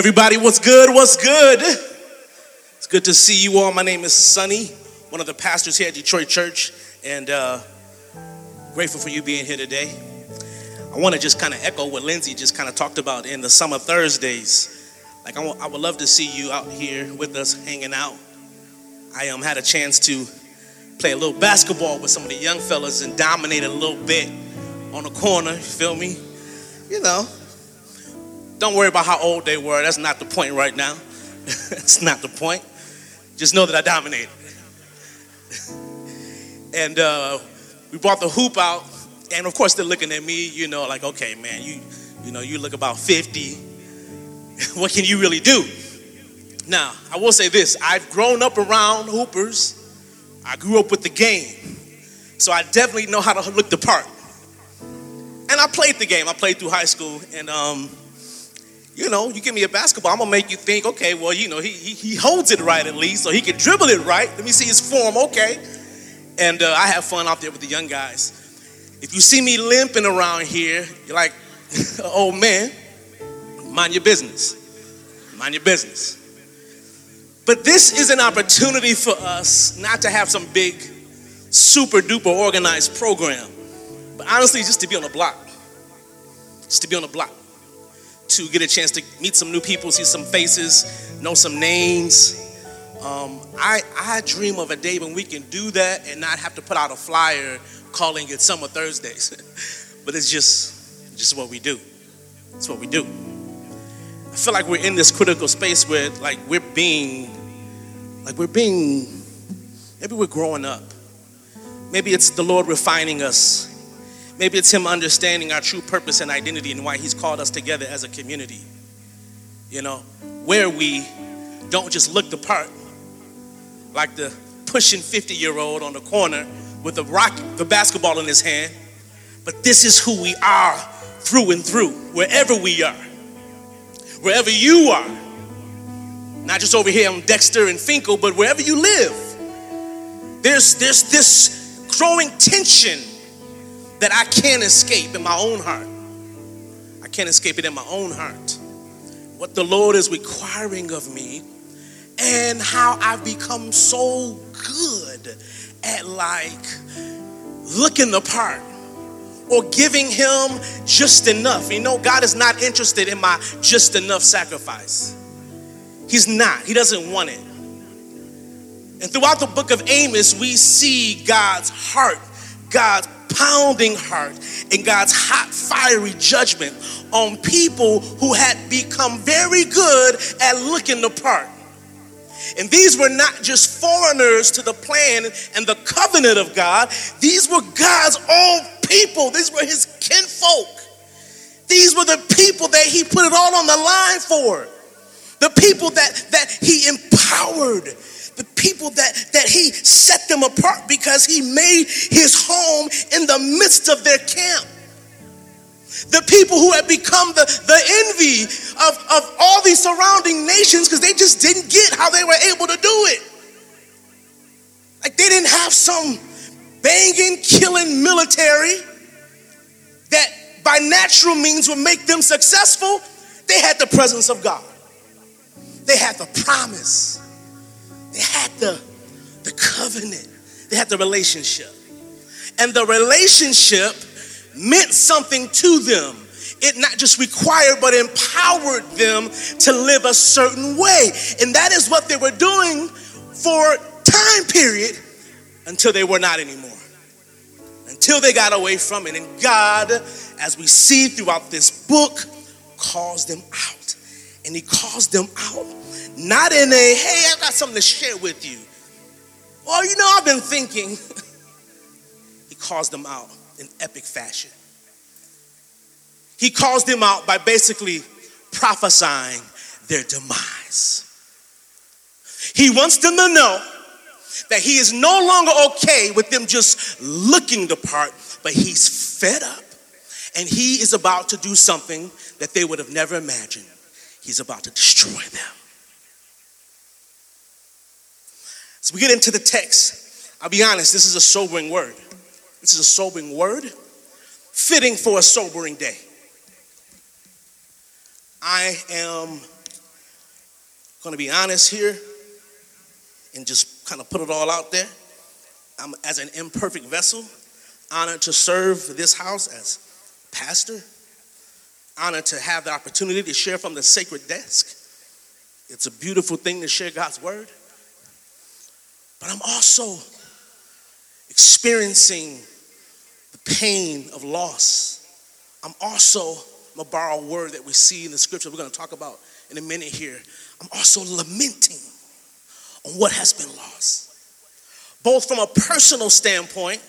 Everybody, what's good? What's good? It's good to see you all. My name is Sonny, one of the pastors here at Detroit Church, and grateful for you being here today. I want to just kind of echo what Lindsay just kind of talked about in the summer Thursdays. Like, I would love to see you out here with us hanging out. I had a chance to play a little basketball with some of the young fellas and dominate a little bit on the corner, you feel me? You know. Don't worry about how old they were. That's not the point right now. That's not the point. Just know that I dominated. And we brought the hoop out. And, of course, they're looking at me, you know, like, okay, man, you look about 50. What can you really do? Now, I will say this. I've grown up around hoopers. I grew up with the game. So I definitely know how to look the part. And I played the game. I played through high school. And, you know, you give me a basketball, I'm going to make you think, okay, well, you know, he holds it right at least, so he can dribble it right. Let me see his form, okay. And I have fun out there with the young guys. If you see me limping around here, you're like, oh, man, mind your business. Mind your business. But this is an opportunity for us not to have some big, super-duper organized program, but honestly, just to be on the block. Just to be on the block. To get a chance to meet some new people, see some faces, know some names. I dream of a day when we can do that and not have to put out a flyer calling it Summer Thursdays. But it's just what we do. It's what we do. I feel like we're in this critical space where maybe we're growing up. Maybe it's the Lord refining us. Maybe it's him understanding our true purpose and identity and why he's called us together as a community. You know, where we don't just look the part like the pushing 50-year-old on the corner with the basketball in his hand, but this is who we are through and through, wherever we are, wherever you are. Not just over here on Dexter and Finkel, but wherever you live. There's this growing tension that I can't escape in my own heart. I can't escape it in my own heart. What the Lord is requiring of me and how I've become so good at looking the part or giving him just enough. You know, God is not interested in my just enough sacrifice. He's not. He doesn't want it. And throughout the book of Amos, we see God's heart, God's pounding heart, and God's hot, fiery judgment on people who had become very good at looking the part. And these were not just foreigners to the plan and the covenant of God. These were God's own people. These were his kinfolk. These were the people that he put it all on the line for. The people that he empowered. The people that he set them apart because he made his home in the midst of their camp. The people who had become the envy of all these surrounding nations because they just didn't get how they were able to do it. Like, they didn't have some banging, killing military that by natural means would make them successful. They had the presence of God. They had the promise. They had the covenant. They had the relationship. And the relationship meant something to them. It not just required, but empowered them to live a certain way. And that is what they were doing for time period until they were not anymore. Until they got away from it. And God, as we see throughout this book, calls them out. And he calls them out. Not in a, hey, I've got something to share with you. Well, you know, I've been thinking. He calls them out in epic fashion. He calls them out by basically prophesying their demise. He wants them to know that he is no longer okay with them just looking the part, but he's fed up. And he is about to do something that they would have never imagined. He's about to destroy them. So we get into the text. I'll be honest, this is a sobering word. This is a sobering word, fitting for a sobering day. I am going to be honest here and just kind of put it all out there. I'm, as an imperfect vessel, honored to serve this house as pastor, honored to have the opportunity to share from the sacred desk. It's a beautiful thing to share God's word. But I'm also experiencing the pain of loss. I'm also, I'm going to borrow a word that we see in the scripture we're going to talk about in a minute here. I'm also lamenting on what has been lost. Both from a personal standpoint,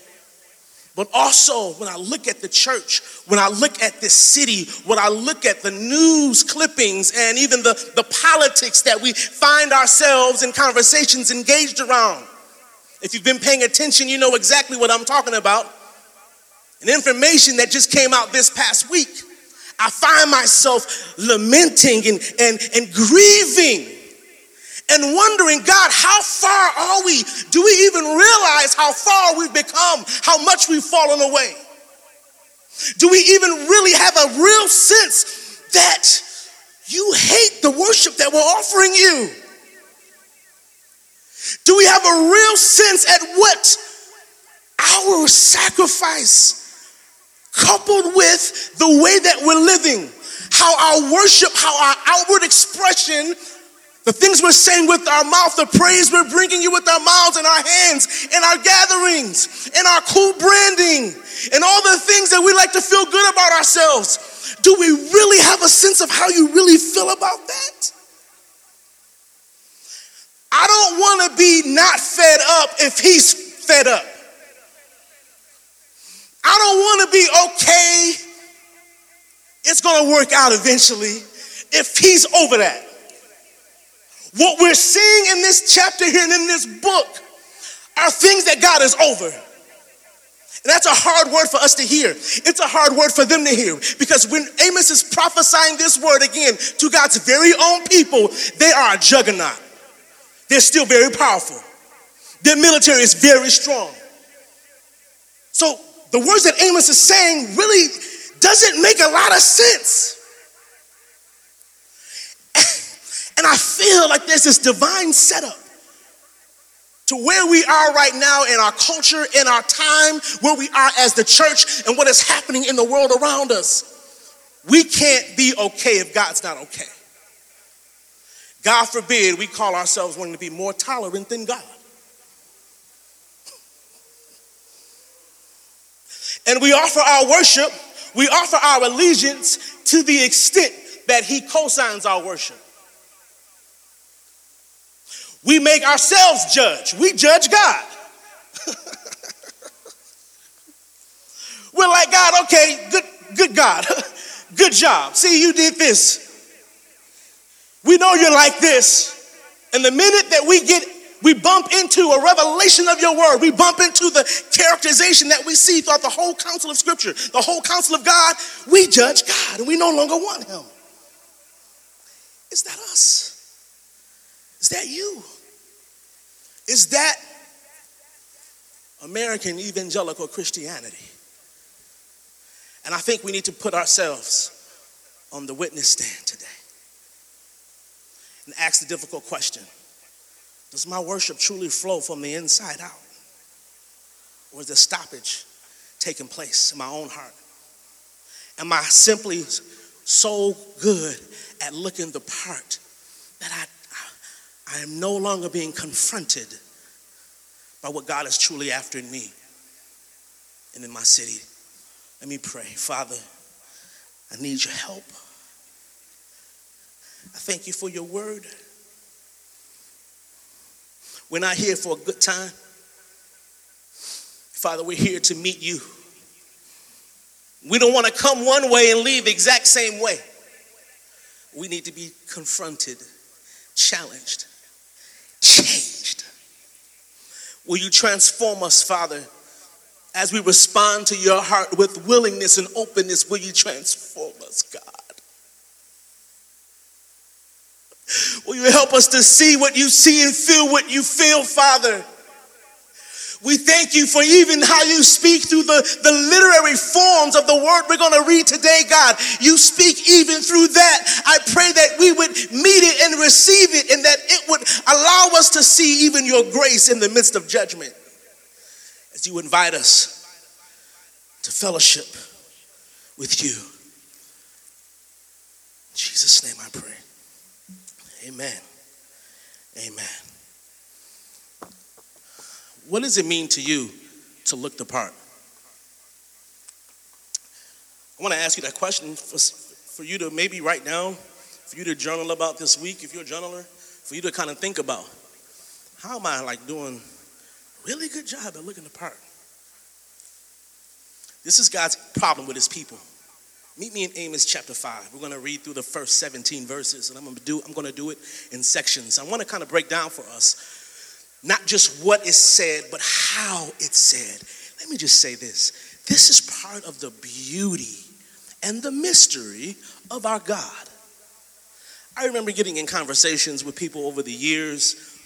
but also when I look at the church, when I look at this city, when I look at the news clippings and even the politics that we find ourselves in conversations engaged around. If you've been paying attention, you know exactly what I'm talking about. And information that just came out this past week. I find myself lamenting and grieving and wondering, God, how far are we? Do we even realize how far we've become, how much we've fallen away? Do we even really have a real sense that you hate the worship that we're offering you? Do we have a real sense at what our sacrifice, coupled with the way that we're living, how our worship, how our outward expression, the things we're saying with our mouth, the praise we're bringing you with our mouths and our hands and our gatherings and our cool branding and all the things that we like to feel good about ourselves. Do we really have a sense of how you really feel about that? I don't want to be not fed up if he's fed up. I don't want to be okay. It's going to work out eventually if he's over that. What we're seeing in this chapter here and in this book are things that God is over. And that's a hard word for us to hear. It's a hard word for them to hear. Because when Amos is prophesying this word again to God's very own people, they are a juggernaut. They're still very powerful. Their military is very strong. So the words that Amos is saying really doesn't make a lot of sense. And I feel like there's this divine setup to where we are right now in our culture, in our time, where we are as the church and what is happening in the world around us. We can't be okay if God's not okay. God forbid we call ourselves wanting to be more tolerant than God. And we offer our worship, we offer our allegiance to the extent that he cosigns our worship. We make ourselves judge. We judge God. We're like, God, okay, good God. Good job. See, you did this. We know you're like this. And the minute that we bump into a revelation of your word, we bump into the characterization that we see throughout the whole counsel of scripture, the whole counsel of God, we judge God and we no longer want him. Is that us? Is that you? Is that American evangelical Christianity? And I think we need to put ourselves on the witness stand today and ask the difficult question. Does my worship truly flow from the inside out? Or is there stoppage taking place in my own heart? Am I simply so good at looking the part that I am no longer being confronted by what God is truly after in me and in my city? Let me pray. Father, I need your help. I thank you for your word. We're not here for a good time. Father, we're here to meet you. We don't want to come one way and leave the exact same way. We need to be confronted, challenged, changed. Will you transform us, Father, as we respond to your heart with willingness and openness? Will you transform us, God? Will you help us to see what you see and feel what you feel, Father? We thank you for even how you speak through the literary forms of the word we're going to read today, God. You speak even through that. I pray that we would meet it and receive it, and that it would allow us to see even your grace in the midst of judgment. As you invite us to fellowship with you. In Jesus' name I pray. Amen. Amen. What does it mean to you to look the part? I want to ask you that question for you to maybe right now, for you to journal about this week, if you're a journaler, for you to kind of think about, how am I like doing a really good job at looking the part? This is God's problem with his people. Meet me in Amos chapter 5. We're going to read through the first 17 verses, and I'm going to do it in sections. I want to kind of break down for us not just what is said, but how it's said. Let me just say this. This is part of the beauty and the mystery of our God. I remember getting in conversations with people over the years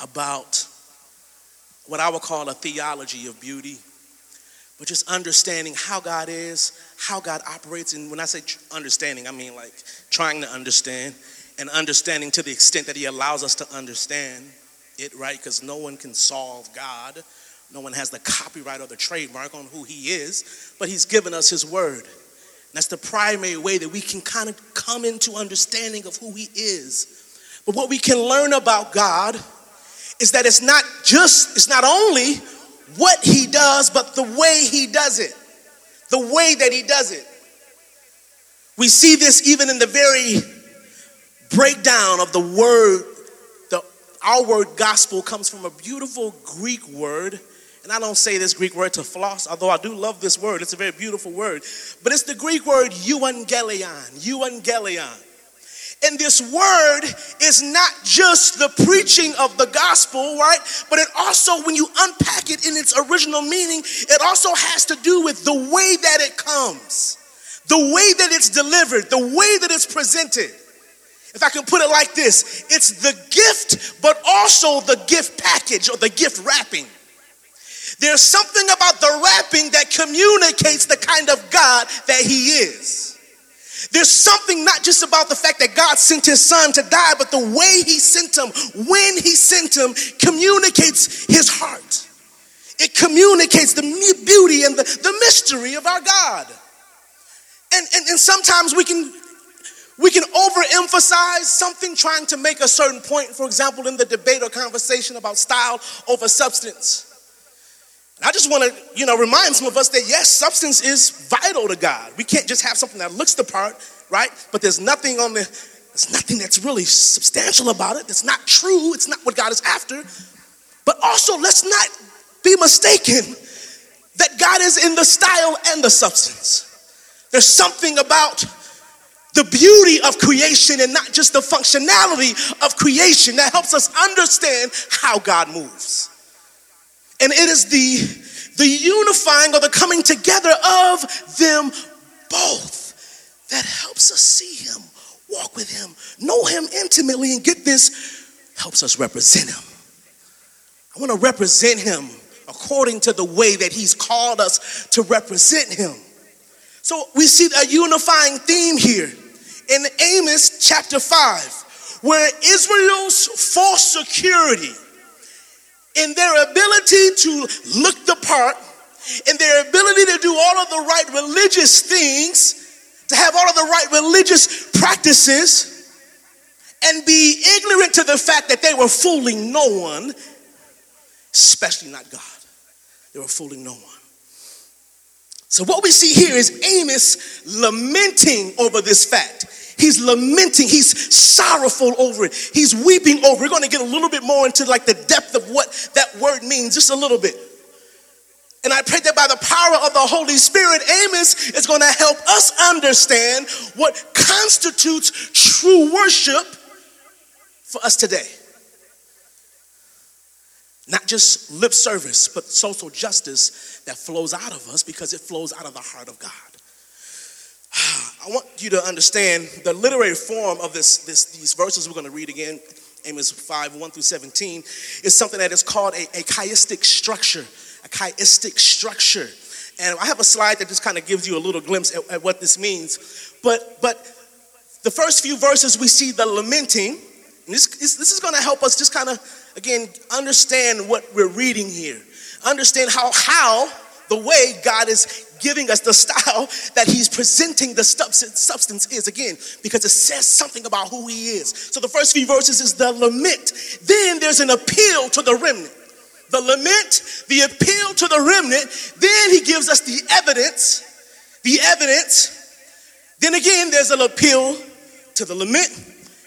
about what I would call a theology of beauty, but just understanding how God is, how God operates. And when I say understanding, I mean like trying to understand, and understanding to the extent that he allows us to understand it, right? Because no one can solve God. No one has the copyright or the trademark on who he is, but he's given us his word. And that's the primary way that we can kind of come into understanding of who he is. But what we can learn about God is that it's not only what he does, but the way he does it, the way that he does it. We see this even in the very breakdown of the word. Our word gospel comes from a beautiful Greek word. And I don't say this Greek word to floss, although I do love this word. It's a very beautiful word. But it's the Greek word euangelion. And this word is not just the preaching of the gospel, right? But it also, when you unpack it in its original meaning, it also has to do with the way that it comes, the way that it's delivered, the way that it's presented. If I can put it like this, it's the gift, but also the gift package or the gift wrapping. There's something about the wrapping that communicates the kind of God that he is. There's something not just about the fact that God sent his son to die, but the way he sent him, when he sent him, communicates his heart. It communicates the beauty and the mystery of our God. And sometimes we can overemphasize something trying to make a certain point, for example, in the debate or conversation about style over substance. And I just want to, remind some of us that, yes, substance is vital to God. We can't just have something that looks the part, right? But there's nothing that's really substantial about it. That's not true. It's not what God is after. But also, let's not be mistaken that God is in the style and the substance. There's something about the beauty of creation and not just the functionality of creation that helps us understand how God moves. And it is the unifying or the coming together of them both that helps us see him, walk with him, know him intimately, and get this, helps us represent him. I want to represent him according to the way that he's called us to represent him. So we see a unifying theme here in Amos chapter 5, where Israel's false security in their ability to look the part, in their ability to do all of the right religious things, to have all of the right religious practices, and be ignorant to the fact that they were fooling no one, especially not God. They were fooling no one. So what we see here is Amos lamenting over this fact. He's lamenting. He's sorrowful over it. He's weeping over it. We're going to get a little bit more into like the depth of what that word means, just a little bit. And I pray that by the power of the Holy Spirit, Amos is going to help us understand what constitutes true worship for us today. Not just lip service, but social justice that flows out of us because it flows out of the heart of God. I want you to understand the literary form of these verses we're going to read again Amos 5, 1 through 17, is something that is called a chiastic structure. A chiastic structure. And I have a slide that just kind of gives you a little glimpse at what this means. But the first few verses, we see the lamenting. And this is going to help us just kind of, again, understand what we're reading here. Understand how the way God is giving us the style that he's presenting the substance is, again, because it says something about who he is. So the first few verses is the lament. Then there's an appeal to the remnant. The lament, the appeal to the remnant, then he gives us the evidence. Then again, there's an appeal to the lament,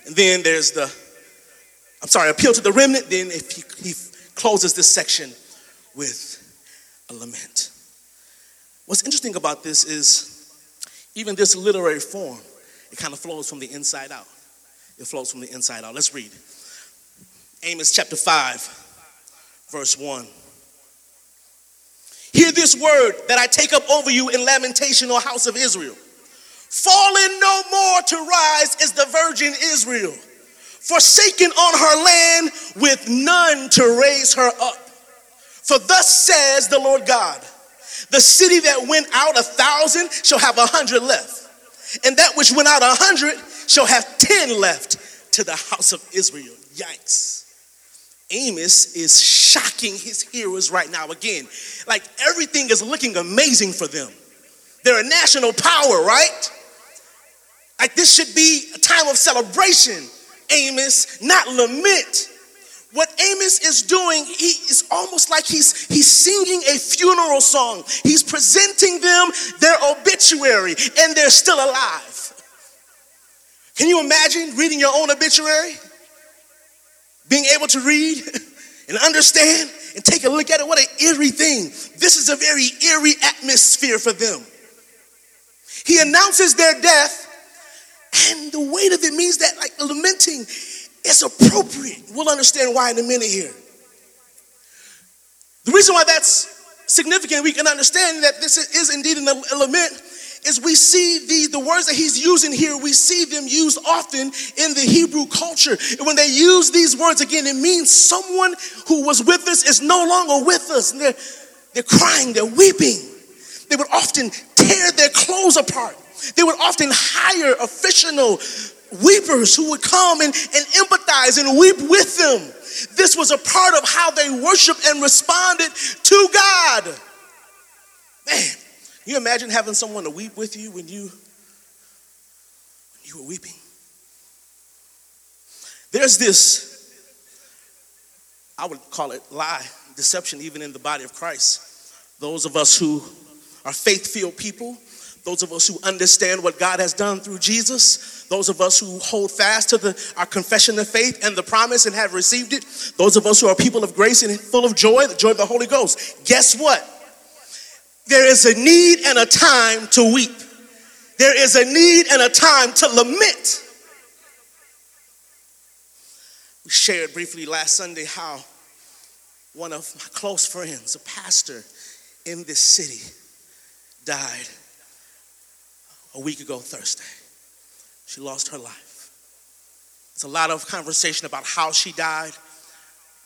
and then there's appeal to the remnant. Then if he closes this section with a lament. What's interesting about this is even this literary form, it kind of flows from the inside out. It flows from the inside out. Let's read. Amos chapter 5. Verse 1. Hear this word that I take up over you in lamentation, O house of Israel. Fallen no more to rise is the virgin Israel, forsaken on her land with none to raise her up. For thus says the Lord God, the city that went out 1,000 shall have 100 left, and that which went out 100 shall have 10 left to the house of Israel. Yikes. Amos is shocking his hearers right now again. Like everything is looking amazing for them. They're a national power, right? Like this should be a time of celebration, Amos, not lament. What Amos is doing, he is almost like he's singing a funeral song. He's presenting them their obituary, and they're still alive. Can you imagine reading your own obituary? Being able to read and understand and take a look at it, what an eerie thing. This is a very eerie atmosphere for them. He announces their death, and the weight of it means that, like, lamenting is appropriate. We'll understand why in a minute here. The reason why that's significant, we can understand that this is indeed a lament, is we see the words that he's using here, we see them used often in the Hebrew culture. And when they use these words again, it means someone who was with us is no longer with us. And they're crying, they're weeping. They would often tear their clothes apart. They would often hire official weepers who would come and empathize and weep with them. This was a part of how they worshiped and responded to God. Man. You imagine having someone to weep with you when you were weeping? There's this, I would call it lie, deception, even in the body of Christ. Those of us who are faith-filled people, those of us who understand what God has done through Jesus, those of us who hold fast to our confession of faith and the promise and have received it, those of us who are people of grace and full of joy, the joy of the Holy Ghost. Guess what? There is a need and a time to weep. There is a need and a time to lament. We shared briefly last Sunday how one of my close friends, a pastor in this city, died a week ago Thursday. She lost her life. It's a lot of conversation about how she died.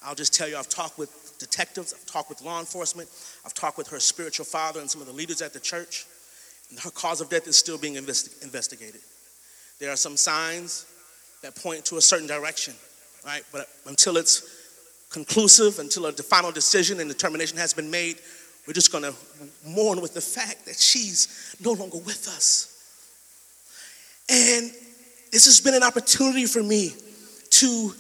I'll just tell you, I've talked with detectives, I've talked with law enforcement, I've talked with her spiritual father and some of the leaders at the church, and her cause of death is still being investigated. There are some signs that point to a certain direction, right? But until it's conclusive, until a final decision and determination has been made, we're just going to mourn with the fact that she's no longer with us. And this has been an opportunity for me to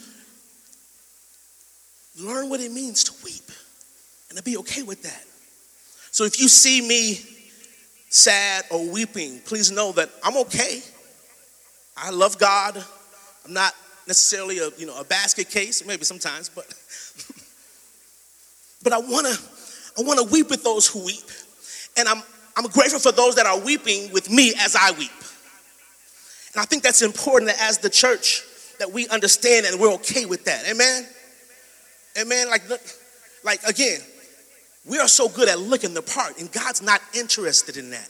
learn what it means to weep and to be okay with that. So if you see me sad or weeping, please know that I'm okay. I love God. I'm not necessarily a basket case, maybe sometimes, but but I wanna weep with those who weep, and I'm grateful for those that are weeping with me as I weep. And I think that's important that as the church that we understand and we're okay with that. Amen. Amen. Like again, we are so good at looking the part, and God's not interested in that.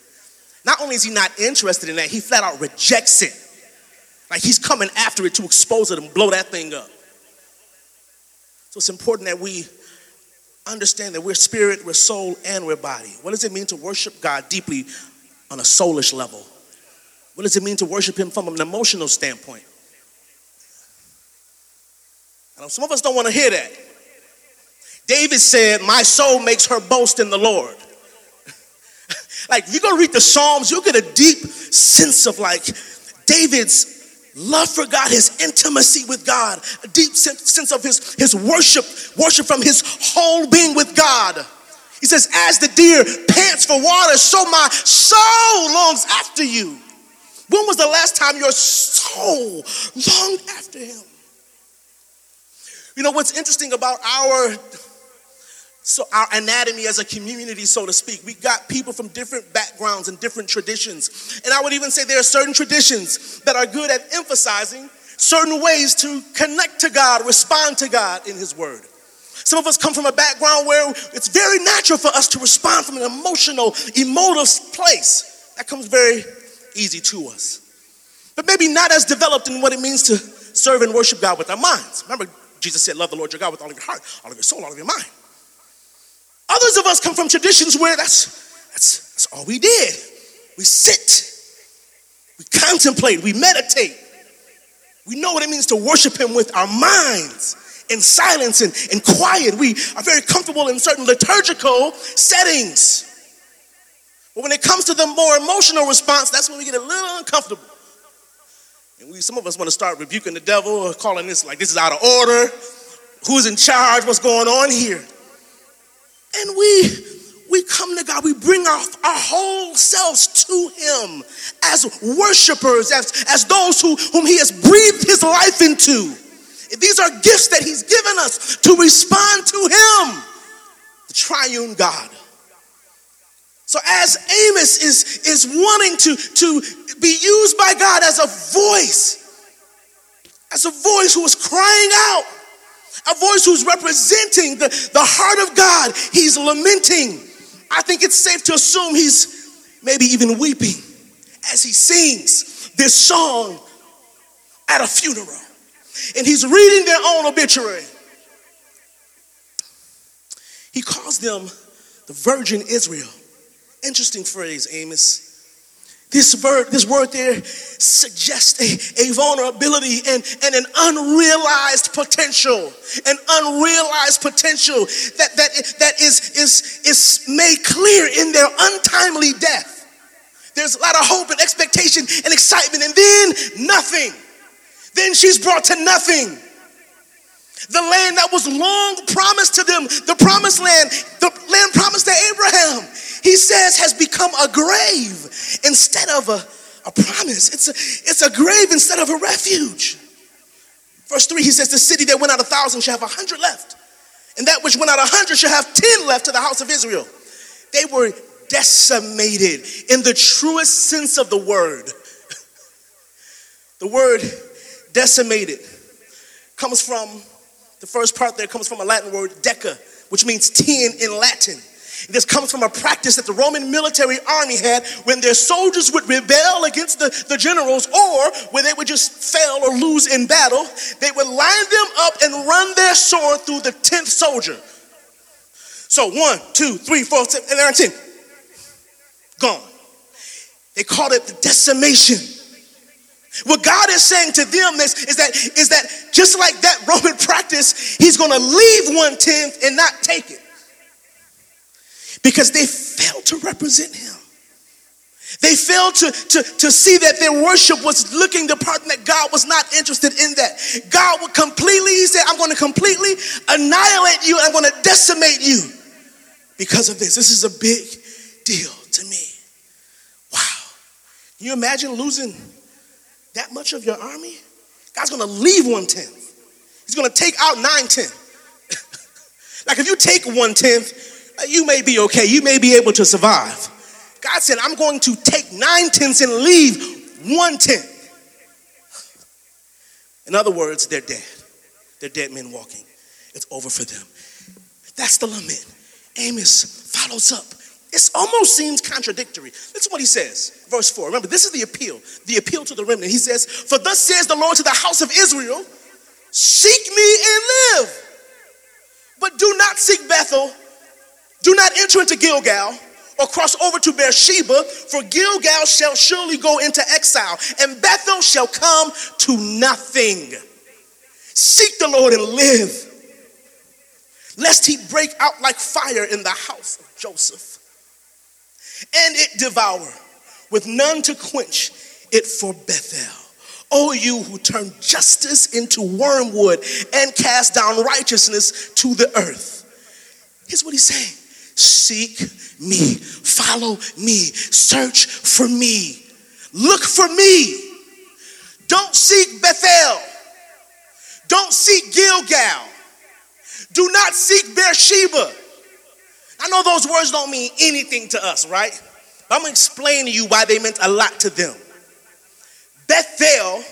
Not only is he not interested in that, he flat out rejects it. Like he's coming after it to expose it and blow that thing up. So it's important that we understand that we're spirit, we're soul, and we're body. What does it mean to worship God deeply on a soulish level? What does it mean to worship him from an emotional standpoint? And some of us don't want to hear that. David said, my soul makes her boast in the Lord. Like, if you go read the Psalms, you'll get a deep sense of, like, David's love for God, his intimacy with God, a deep sense of his worship from his whole being with God. He says, as the deer pants for water, so my soul longs after you. When was the last time your soul longed after him? You know, what's interesting about our anatomy as a community, so to speak, we got people from different backgrounds and different traditions. And I would even say there are certain traditions that are good at emphasizing certain ways to connect to God, respond to God in his word. Some of us come from a background where it's very natural for us to respond from an emotional, emotive place. That comes very easy to us. But maybe not as developed in what it means to serve and worship God with our minds. Remember, Jesus said, love the Lord your God with all of your heart, all of your soul, all of your mind. Others of us come from traditions where that's all we did. We sit, we contemplate, we meditate. We know what it means to worship him with our minds in silence and in quiet. We are very comfortable in certain liturgical settings. But when it comes to the more emotional response, that's when we get a little uncomfortable. And some of us want to start rebuking the devil or calling this like this is out of order. Who's in charge? What's going on here? And we come to God. We bring our whole selves to him as worshipers, as those whom he has breathed his life into. These are gifts that he's given us to respond to him, the triune God. So as Amos is wanting to be used by God as a voice who is crying out, a voice who's representing the heart of God, he's lamenting. I think it's safe to assume he's maybe even weeping as he sings this song at a funeral. And he's reading their own obituary. He calls them the Virgin Israel. Interesting phrase, Amos. This word there suggests a vulnerability and an unrealized potential. An unrealized potential that is made clear in their untimely death. There's a lot of hope and expectation and excitement, and then nothing. Then she's brought to nothing. The land that was long promised to them, the promised land, the land promised to Abraham, he says has become a grave instead of a promise. It's a grave instead of a refuge. Verse 3, he says, the city that went out 1,000 shall have 100 left, and that which went out 100 shall have 10 left to the house of Israel. They were decimated in the truest sense of the word. The word decimated comes from, the first part there comes from a Latin word, deca, which means 10 in Latin. This comes from a practice that the Roman military army had when their soldiers would rebel against the generals, or when they would just fail or lose in battle, they would line them up and run their sword through the 10th soldier. So 1, 2, 3, 4, 7, 9, 10. Gone. They called it the decimation. What God is saying to them is that just like that Roman practice, he's going to leave 1/10 and not take it. Because they failed to represent him. They failed to see that their worship was looking the part that God was not interested in that. God would completely, he said, I'm going to completely annihilate you. I'm going to decimate you because of this. This is a big deal to me. Wow. Can you imagine losing that much of your army? God's going to leave 1/10. He's going to take out 9/10. Like if you take 1/10, you may be okay. You may be able to survive. God said, I'm going to take 9/10 and leave 1/10. In other words, they're dead. They're dead men walking. It's over for them. That's the lament. Amos follows up. It almost seems contradictory. That's what he says. Verse 4. Remember, this is the appeal to the remnant. He says, for thus says the Lord to the house of Israel, seek me and live. But do not seek Bethel. Do not enter into Gilgal or cross over to Beersheba, for Gilgal shall surely go into exile, and Bethel shall come to nothing. Seek the Lord and live, lest he break out like fire in the house of Joseph, and it devour, with none to quench it for Bethel. O you who turn justice into wormwood and cast down righteousness to the earth. Here's what he's saying. Seek me, follow me, search for me, look for me. Don't seek Bethel. Don't seek Gilgal. Do not seek Beersheba. I know those words don't mean anything to us, right? But I'm going to explain to you why they meant a lot to them. Bethel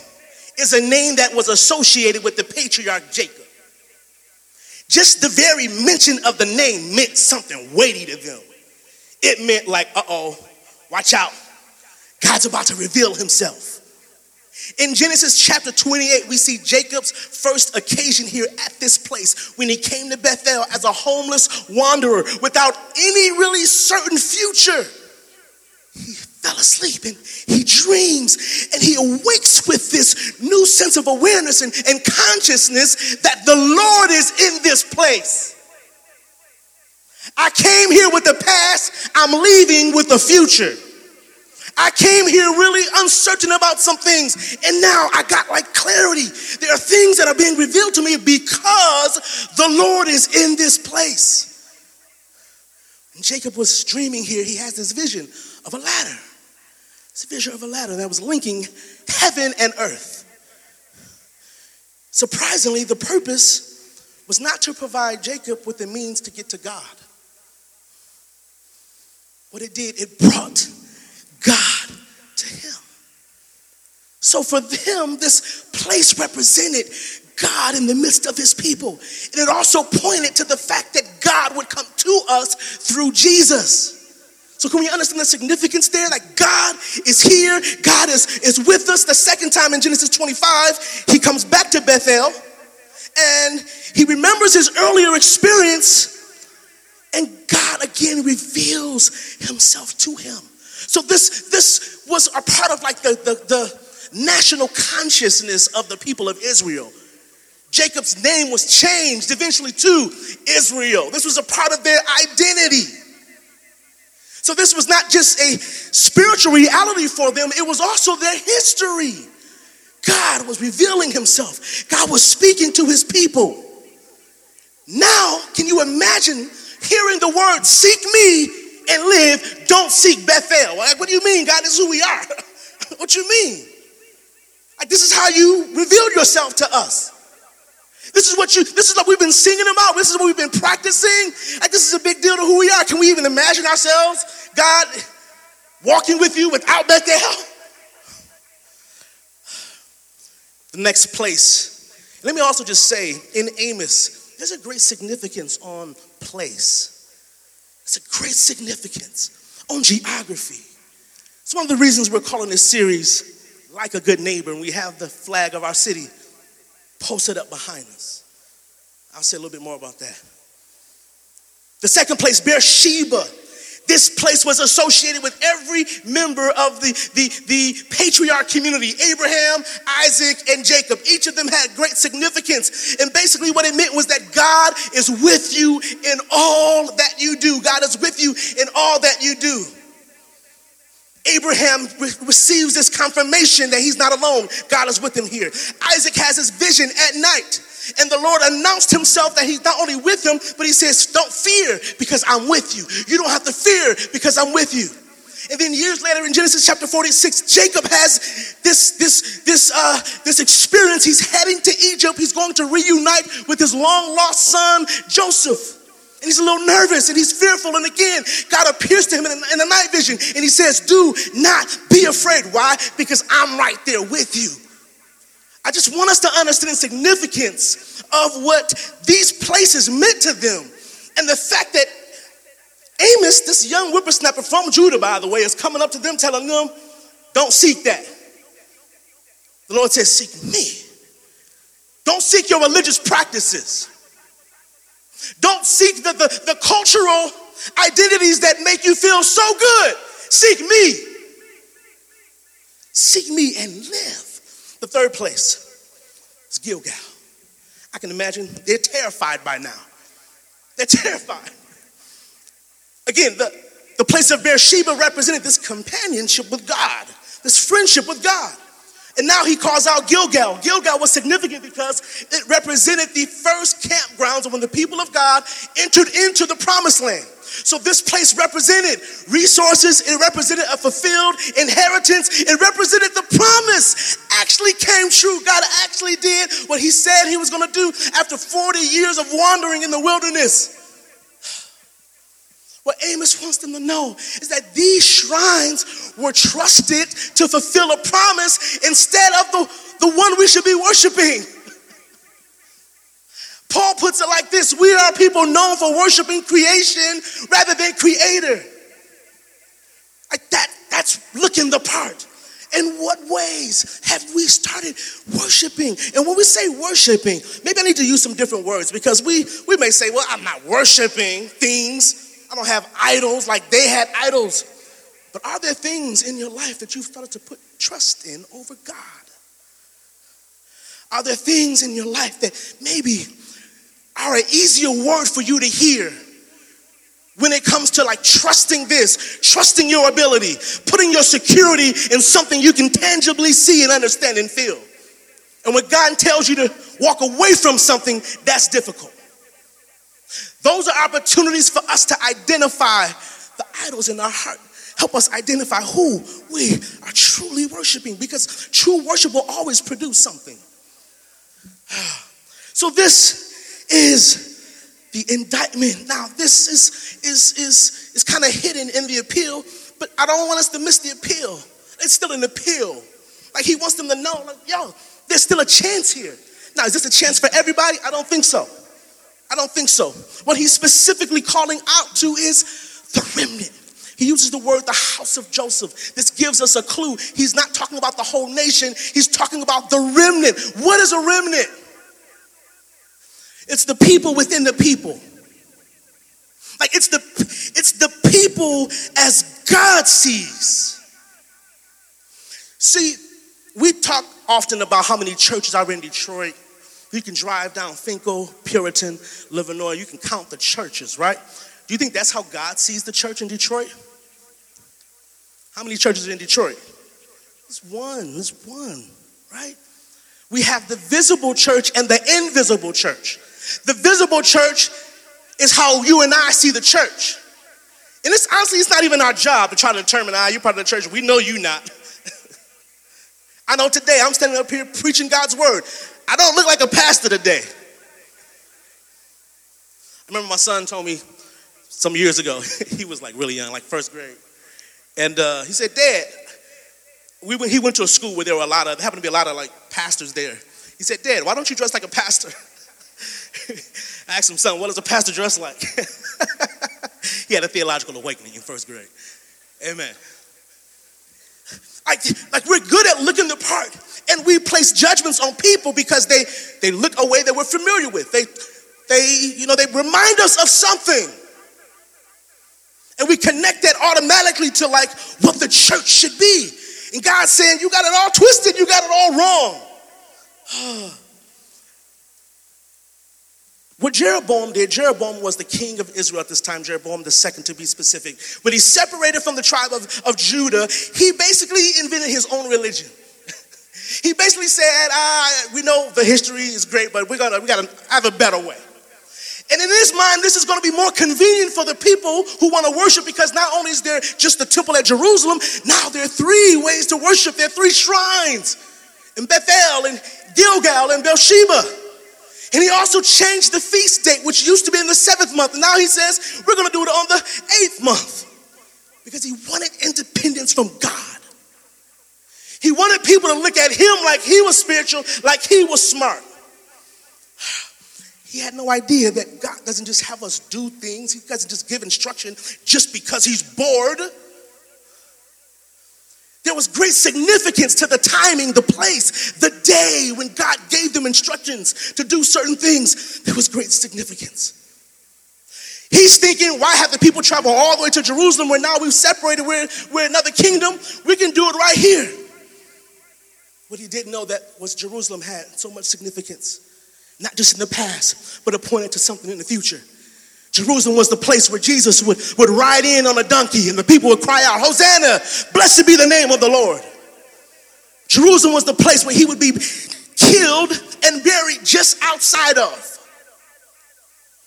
is a name that was associated with the patriarch Jacob. Just the very mention of the name meant something weighty to them. It meant like, watch out. God's about to reveal himself. In Genesis chapter 28, we see Jacob's first occasion here at this place when he came to Bethel as a homeless wanderer without any really certain future. He fell asleep and he dreams and he awakes with this new sense of awareness and consciousness that the Lord is in this place. I came here with the past, I'm leaving with the future. I came here really uncertain about some things, and now I got like clarity. There are things that are being revealed to me because the Lord is in this place. When Jacob was dreaming here, he has this vision of a ladder. It's a vision of a ladder that was linking heaven and earth. Surprisingly, the purpose was not to provide Jacob with the means to get to God. What it did, it brought God to him. So for them, this place represented God in the midst of his people. And it also pointed to the fact that God would come to us through Jesus. So can we understand the significance there? Like God is here. God is with us. The second time in Genesis 25, he comes back to Bethel and he remembers his earlier experience, and God again reveals himself to him. So this was a part of like the national consciousness of the people of Israel. Jacob's name was changed eventually to Israel. This was a part of their identity. So this was not just a spiritual reality for them. It was also their history. God was revealing himself. God was speaking to his people. Now, can you imagine hearing the word, seek me and live, don't seek Bethel? Like, what do you mean, God? This is who we are. What you mean? Like, this is how you reveal yourself to us. This is what we've been singing about. This is what we've been practicing. Like, this is a big deal to who we are. Can we even imagine ourselves, God, walking with you without Bethel? The next place. Let me also just say, in Amos, there's a great significance on place. It's a great significance on geography. It's one of the reasons we're calling this series Like a Good Neighbor, and we have the flag of our city posted up behind us. I'll say a little bit more about that. The second place, Beersheba. This place was associated with every member of the patriarch community, Abraham, Isaac, and Jacob. Each of them had great significance. And basically what it meant was that God is with you in all that you do. God is with you in all that you do. Abraham receives this confirmation that he's not alone. God is with him here. Isaac has his vision at night. And the Lord announced himself that he's not only with him, but he says, don't fear because I'm with you. You don't have to fear because I'm with you. And then years later in Genesis chapter 46, Jacob has this experience. He's heading to Egypt. He's going to reunite with his long lost son, Joseph. And he's a little nervous and he's fearful. And again, God appears to him in a night vision. And he says, do not be afraid. Why? Because I'm right there with you. I just want us to understand the significance of what these places meant to them. And the fact that Amos, this young whippersnapper from Judah, by the way, is coming up to them telling them, don't seek that. The Lord says, seek me. Don't seek your religious practices. Don't seek the cultural identities that make you feel so good. Seek me. Seek me and live. The third place is Gilgal. I can imagine they're terrified by now. They're terrified. Again, the place of Beersheba represented this companionship with God, this friendship with God. And now he calls out Gilgal. Gilgal was significant because it represented the first campgrounds when the people of God entered into the promised land. So this place represented resources. It represented a fulfilled inheritance. It represented the promise actually came true. God actually did what he said he was going to do after 40 years of wandering in the wilderness. What Amos wants them to know is that these shrines were trusted to fulfill a promise instead of the one we should be worshiping. Paul puts it like this: we are people known for worshiping creation rather than creator. Like that's looking the part. In what ways have we started worshiping? And when we say worshiping, maybe I need to use some different words, because we may say, well, I'm not worshiping things. I don't have idols like they had idols. But are there things in your life that you've started to put trust in over God? Are there things in your life that maybe are an easier word for you to hear when it comes to like trusting this, trusting your ability, putting your security in something you can tangibly see and understand and feel? And when God tells you to walk away from something, that's difficult. Those are opportunities for us to identify the idols in our heart. Help us identify who we are truly worshiping, because true worship will always produce something. So this is the indictment. Now this is kind of hidden in the appeal, but I don't want us to miss the appeal. It's still an appeal. Like he wants them to know, like, yo, there's still a chance here. Now, is this a chance for everybody? I don't think so. I don't think so. What he's specifically calling out to is the remnant. He uses the word the house of Joseph. This gives us a clue. He's not talking about the whole nation. He's talking about the remnant. What is a remnant? It's the people within the people. Like it's the people as God sees. See, we talk often about how many churches are in Detroit. You can drive down Finkel, Puritan, Livermore. You can count the churches, right? Do you think that's how God sees the church in Detroit? How many churches are in Detroit? There's one, right? We have the visible church and the invisible church. The visible church is how you and I see the church. And it's honestly, it's not even our job to try to determine, you're part of the church. We know you not. I know today I'm standing up here preaching God's word. I don't look like a pastor today. I remember my son told me some years ago, he was like really young, like first grade. And he said, Dad, he went to a school where there happened to be a lot of like pastors there. He said, Dad, why don't you dress like a pastor? I asked him, son, what does a pastor dress like? He had a theological awakening in first grade. Amen. Like we're good at looking the part, and we place judgments on people because they look a way that we're familiar with. They remind us of something. And we connect that automatically to like what the church should be. And God's saying, you got it all twisted, you got it all wrong. What Jeroboam did, Jeroboam was the king of Israel at this time, Jeroboam II to be specific. When he separated from the tribe of Judah, he basically invented his own religion. He basically said, we know the history is great, but we gotta have a better way. And in his mind, this is going to be more convenient for the people who want to worship, because not only is there just the temple at Jerusalem, now there are three ways to worship. There are three shrines in Bethel and Gilgal and Beersheba. And he also changed the feast date, which used to be in the 7th month. And now he says, we're going to do it on the 8th month, because he wanted independence from God. He wanted people to look at him like he was spiritual, like he was smart. He had no idea that God doesn't just have us do things. He doesn't just give instruction just because he's bored. There was great significance to the timing, the place, the day when God gave them instructions to do certain things. There was great significance. He's thinking, why have the people travel all the way to Jerusalem where now we've separated, we're another kingdom, we can do it right here. What he didn't know that was Jerusalem had so much significance, not just in the past, but it pointed to something in the future. Jerusalem was the place where Jesus would ride in on a donkey and the people would cry out, Hosanna, blessed be the name of the Lord. Jerusalem was the place where he would be killed and buried just outside of.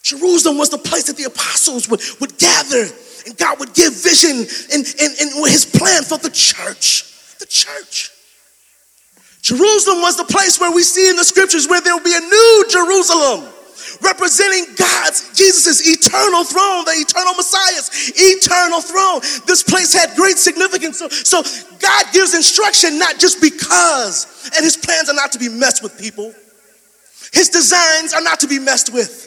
Jerusalem was the place that the apostles would gather and God would give vision and his plan for the church, Jerusalem was the place where we see in the scriptures where there will be a new Jerusalem representing God's, Jesus' eternal throne, the eternal Messiah's eternal throne. This place had great significance. So God gives instruction not just because, and his plans are not to be messed with, people. His designs are not to be messed with.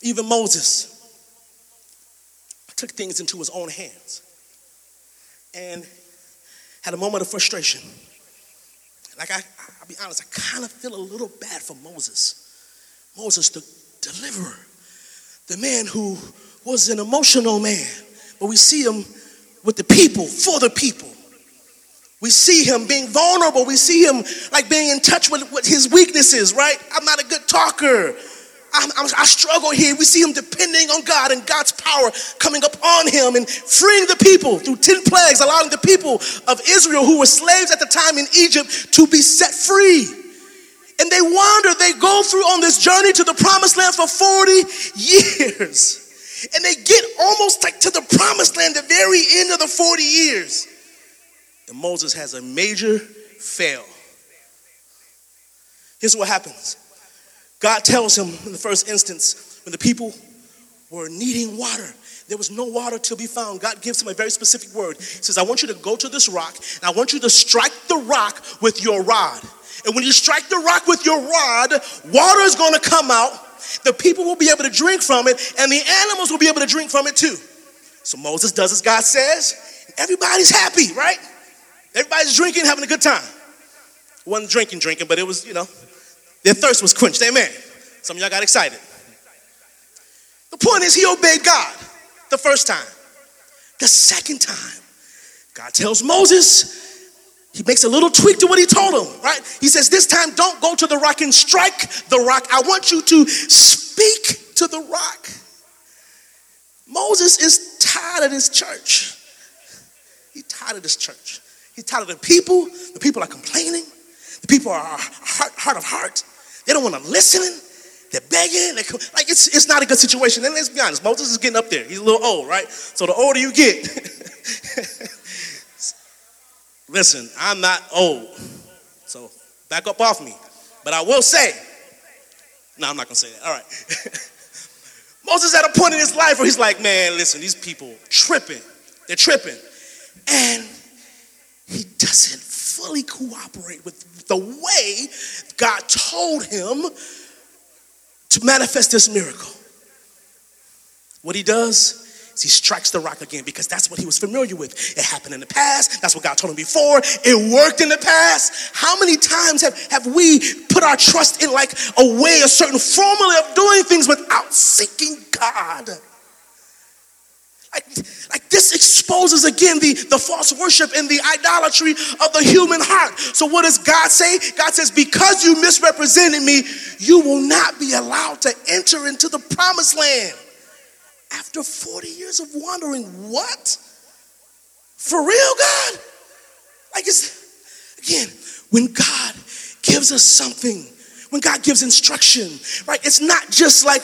Even Moses took things into his own hands and had a moment of frustration. Like I'll be honest, I kind of feel a little bad for Moses. Moses, the deliverer, the man who was an emotional man, but we see him with the people, for the people. We see him being vulnerable. We see him like being in touch with his weaknesses, right? I'm not a good talker. I struggle here. We see him depending on God and God's power coming up on him and freeing the people through 10 plagues, allowing the people of Israel who were slaves at the time in Egypt to be set free. And they wander. They go through on this journey to the promised land for 40 years. And they get almost like to the promised land, the very end of the 40 years. And Moses has a major fail. Here's what happens. God tells him in the first instance, when the people were needing water, there was no water to be found. God gives him a very specific word. He says, I want you to go to this rock, and I want you to strike the rock with your rod. And when you strike the rock with your rod, water is going to come out. The people will be able to drink from it, and the animals will be able to drink from it too. So Moses does as God says, and everybody's happy, right? Everybody's drinking, having a good time. Wasn't drinking, but it was, their thirst was quenched. Amen. Some of y'all got excited. The point is he obeyed God the first time. The second time, God tells Moses, he makes a little tweak to what he told him, right? He says, this time don't go to the rock and strike the rock. I want you to speak to the rock. Moses is tired of this church. He's tired of this church. He's tired of the people. The people are complaining. The people are hard of heart. They don't want to listen. They're begging. It's not a good situation. And let's be honest, Moses is getting up there. He's a little old, right? So the older you get. Listen, I'm not old. So back up off me. But I will say. No, I'm not going to say that. All right. Moses at a point in his life where he's like, man, listen, these people tripping. They're tripping. And he doesn't fully cooperate with the way God told him to manifest this miracle. What he does is he strikes the rock again because that's what he was familiar with. It happened in the past. That's what God told him before. It worked in the past. How many times have we put our trust in like a way, a certain formula of doing things without seeking God? Like this exposes again the false worship and the idolatry of the human heart. So what does God say? God says, because you misrepresented me, you will not be allowed to enter into the promised land. After 40 years of wandering, what? For real, God? When God gives us something, when God gives instruction, right? It's not just like,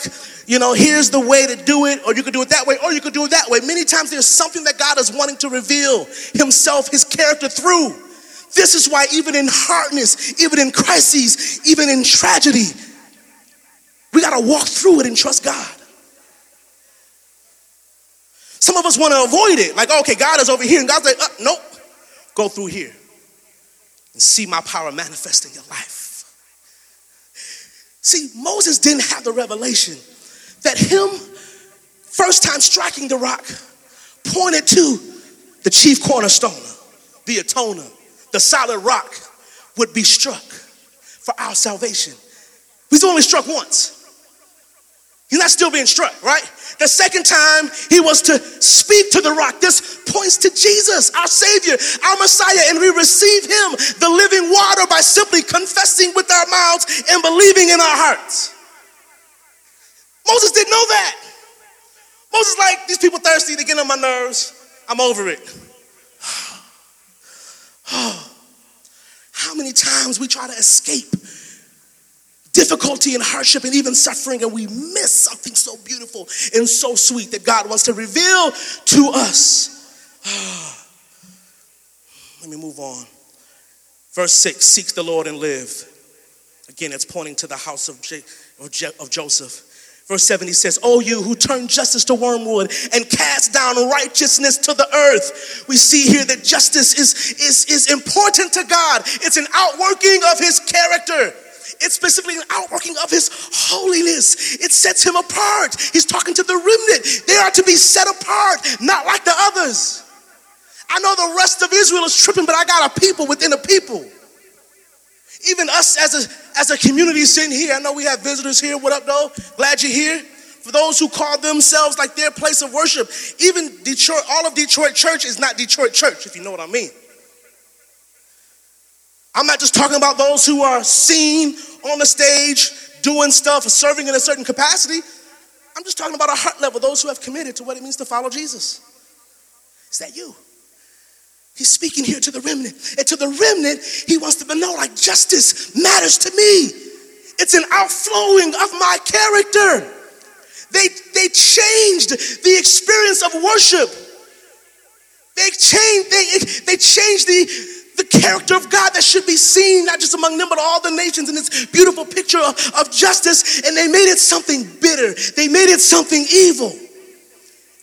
here's the way to do it, or you could do it that way, or you could do it that way. Many times there's something that God is wanting to reveal himself, his character through. This is why even in hardness, even in crises, even in tragedy, we got to walk through it and trust God. Some of us want to avoid it. Like, okay, God is over here, and God's like, nope, go through here and see my power manifest in your life. See, Moses didn't have the revelation that him first time striking the rock pointed to the chief cornerstone, the atoner, the solid rock would be struck for our salvation. He's only struck once. He's not still being struck, right? The second time he was to speak to the rock. This points to Jesus, our Savior, our Messiah, and we receive him, the living water, by simply confessing with our mouths and believing in our hearts. Moses didn't know that. Moses was like, these people thirsty, they're getting on my nerves. I'm over it. How many times we try to escape difficulty and hardship and even suffering, and we miss something so beautiful and so sweet that God wants to reveal to us. Let me move on. Verse 6, seek the Lord and live. Again, it's pointing to the house of Joseph. Verse 7, he says, O you who turn justice to wormwood and cast down righteousness to the earth. We see here that justice is important to God. It's an outworking of his character. It's specifically an outworking of his holiness. It sets him apart. He's talking to the remnant. They are to be set apart, not like the others. I know the rest of Israel is tripping, but I got a people within a people. Even us as a community sitting here, I know we have visitors here. What up, though? Glad you're here. For those who call themselves like their place of worship, even Detroit, all of Detroit Church is not Detroit Church, if you know what I mean. I'm not just talking about those who are seen on the stage doing stuff or serving in a certain capacity. I'm just talking about a heart level, those who have committed to what it means to follow Jesus. Is that you? He's speaking here to the remnant. And to the remnant, he wants to know, like, justice matters to me. It's an outflowing of my character. They changed the experience of worship. They changed the character of God that should be seen, not just among them, but all the nations, in this beautiful picture of justice. And they made it something bitter. They made it something evil.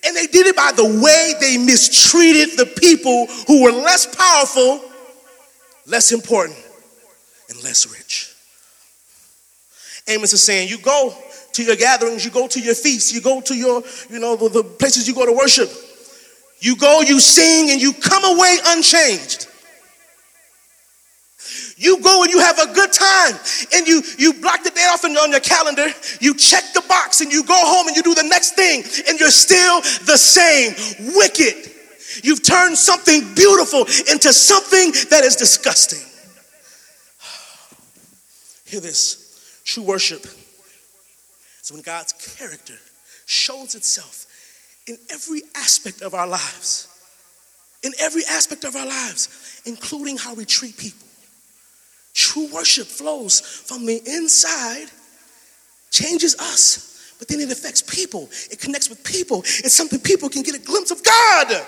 And they did it by the way they mistreated the people who were less powerful, less important, and less rich. Amos is saying, you go to your gatherings, you go to your feasts, you go to your, the places you go to worship. You go, you sing, and you come away unchanged. You go and you have a good time, and you block the day off on your calendar. You check the box and you go home and you do the next thing, and you're still the same. Wicked. You've turned something beautiful into something that is disgusting. Hear this. True worship is when God's character shows itself in every aspect of our lives. In every aspect of our lives, including how we treat people. True worship flows from the inside, changes us, but then it affects people. It connects with people. It's something people can get a glimpse of God.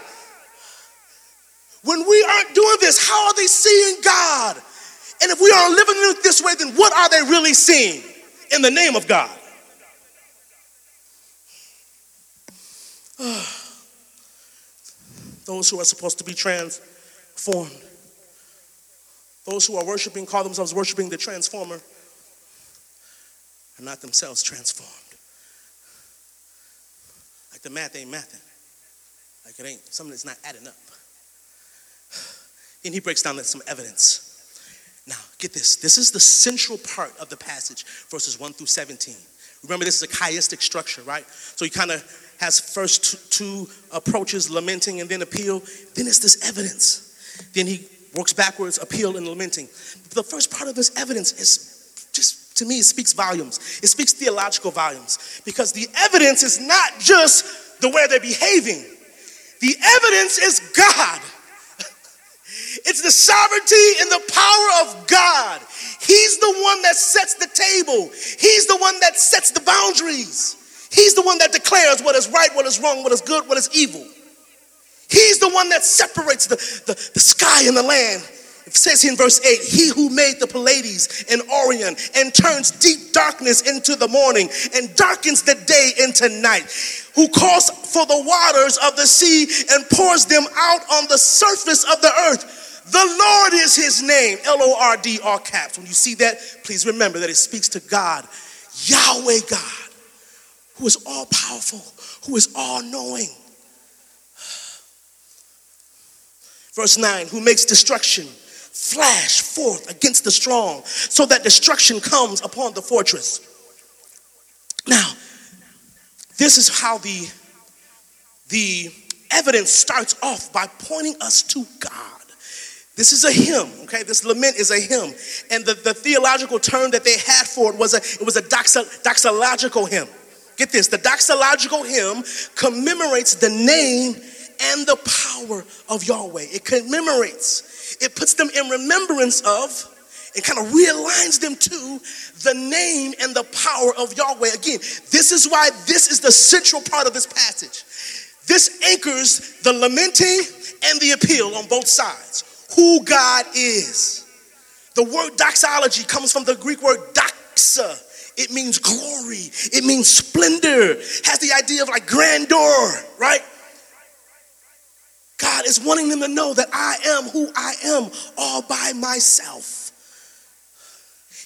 When we aren't doing this, how are they seeing God? And if we aren't living this way, then what are they really seeing in the name of God? Those who are supposed to be transformed. Those who are worshiping, call themselves worshiping the transformer, are not themselves transformed. Like the math ain't mathing. Like it ain't, something that's not adding up. Then he breaks down some evidence. Now, get this. This is the central part of the passage, verses 1 through 17. Remember, this is a chiastic structure, right? So he kind of has first two approaches, lamenting and then appeal. Then it's this evidence. Then he works backwards, appeal, and lamenting. The first part of this evidence is just, to me, it speaks volumes. It speaks theological volumes. Because the evidence is not just the way they're behaving. The evidence is God. It's the sovereignty and the power of God. He's the one that sets the table. He's the one that sets the boundaries. He's the one that declares what is right, what is wrong, what is good, what is evil. He's the one that separates the sky and the land. It says in verse 8, he who made the Pleiades and Orion and turns deep darkness into the morning and darkens the day into night, who calls for the waters of the sea and pours them out on the surface of the earth. The Lord is his name, L-O-R-D, all caps. When you see that, please remember that it speaks to God, Yahweh God, who is all powerful, who is all knowing. Verse 9, who makes destruction flash forth against the strong, so that destruction comes upon the fortress. Now, This is how the evidence starts off, by pointing us to God. This is a hymn, okay? This lament is a hymn. And the theological term that they had for it was a doxological hymn. Get this, the doxological hymn commemorates the name and the power of Yahweh. It commemorates, it puts them in remembrance of, it kind of realigns them to the name and the power of Yahweh. Again, this is why this is the central part of this passage. This anchors the lamenting and the appeal on both sides. Who God is. The word doxology comes from the Greek word doxa. It means glory. It means splendor. It has the idea of like grandeur, right? God is wanting them to know that I am who I am all by myself.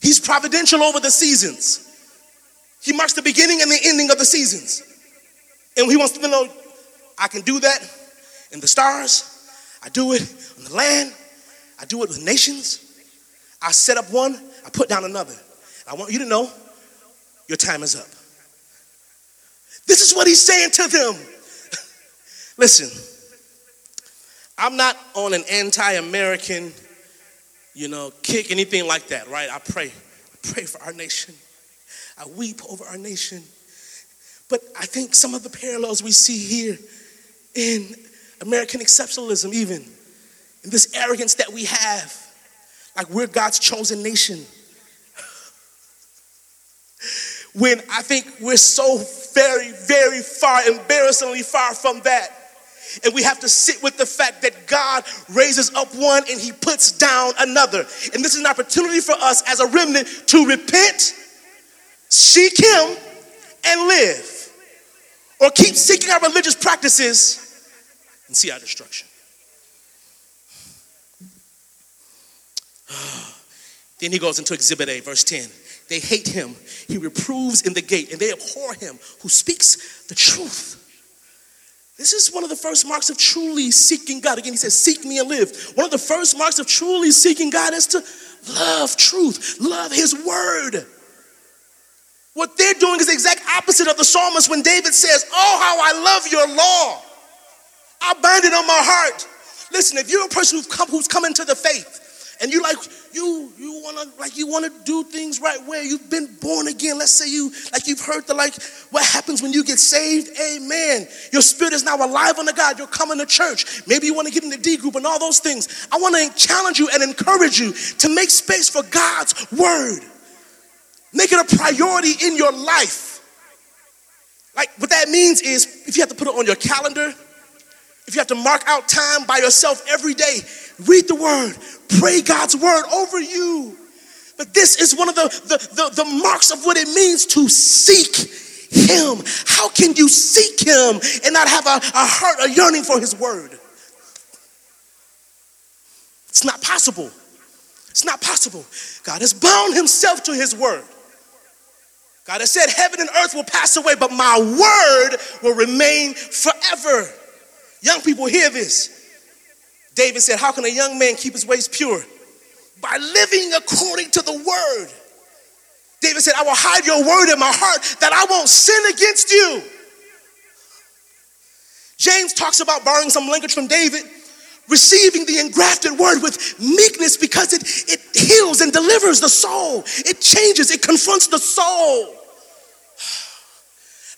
He's providential over the seasons. He marks the beginning and the ending of the seasons. And he wants them to know, I can do that in the stars. I do it on the land. I do it with nations. I set up one, I put down another. I want you to know your time is up. This is what he's saying to them. Listen, I'm not on an anti-American, kick, anything like that, right? I pray for our nation. I weep over our nation. But I think some of the parallels we see here in American exceptionalism, even, in this arrogance that we have, like we're God's chosen nation. When I think we're so very, very far, embarrassingly far from that. And we have to sit with the fact that God raises up one and he puts down another. And this is an opportunity for us as a remnant to repent, seek him, and live. Or keep seeking our religious practices and see our destruction. Then he goes into Exhibit A, verse 10. They hate him. He reproves in the gate, and they abhor him who speaks the truth. This is one of the first marks of truly seeking God. Again, he says, seek me and live. One of the first marks of truly seeking God is to love truth, love his word. What they're doing is the exact opposite of the psalmist when David says, oh, how I love your law. I bind it on my heart. Listen, if you're a person who's come into the faith and you want to do things right where you've been born again. Let's say you've heard what happens when you get saved. Amen. Your spirit is now alive unto God. You're coming to church. Maybe you want to get in the D group and all those things. I want to challenge you and encourage you to make space for God's word. Make it a priority in your life. Like what that means is if you have to put it on your calendar, if you have to mark out time by yourself every day, read the word, pray God's word over you. But this is one of the marks of what it means to seek him. How can you seek him and not have a heart, a yearning for his word? It's not possible. It's not possible. God has bound himself to his word. God has said heaven and earth will pass away, but my word will remain forever. Young people, hear this. David said, how can a young man keep his ways pure? By living according to the word. David said, I will hide your word in my heart that I won't sin against you. James talks about, borrowing some language from David, receiving the engrafted word with meekness because it heals and delivers the soul. It changes, it confronts the soul.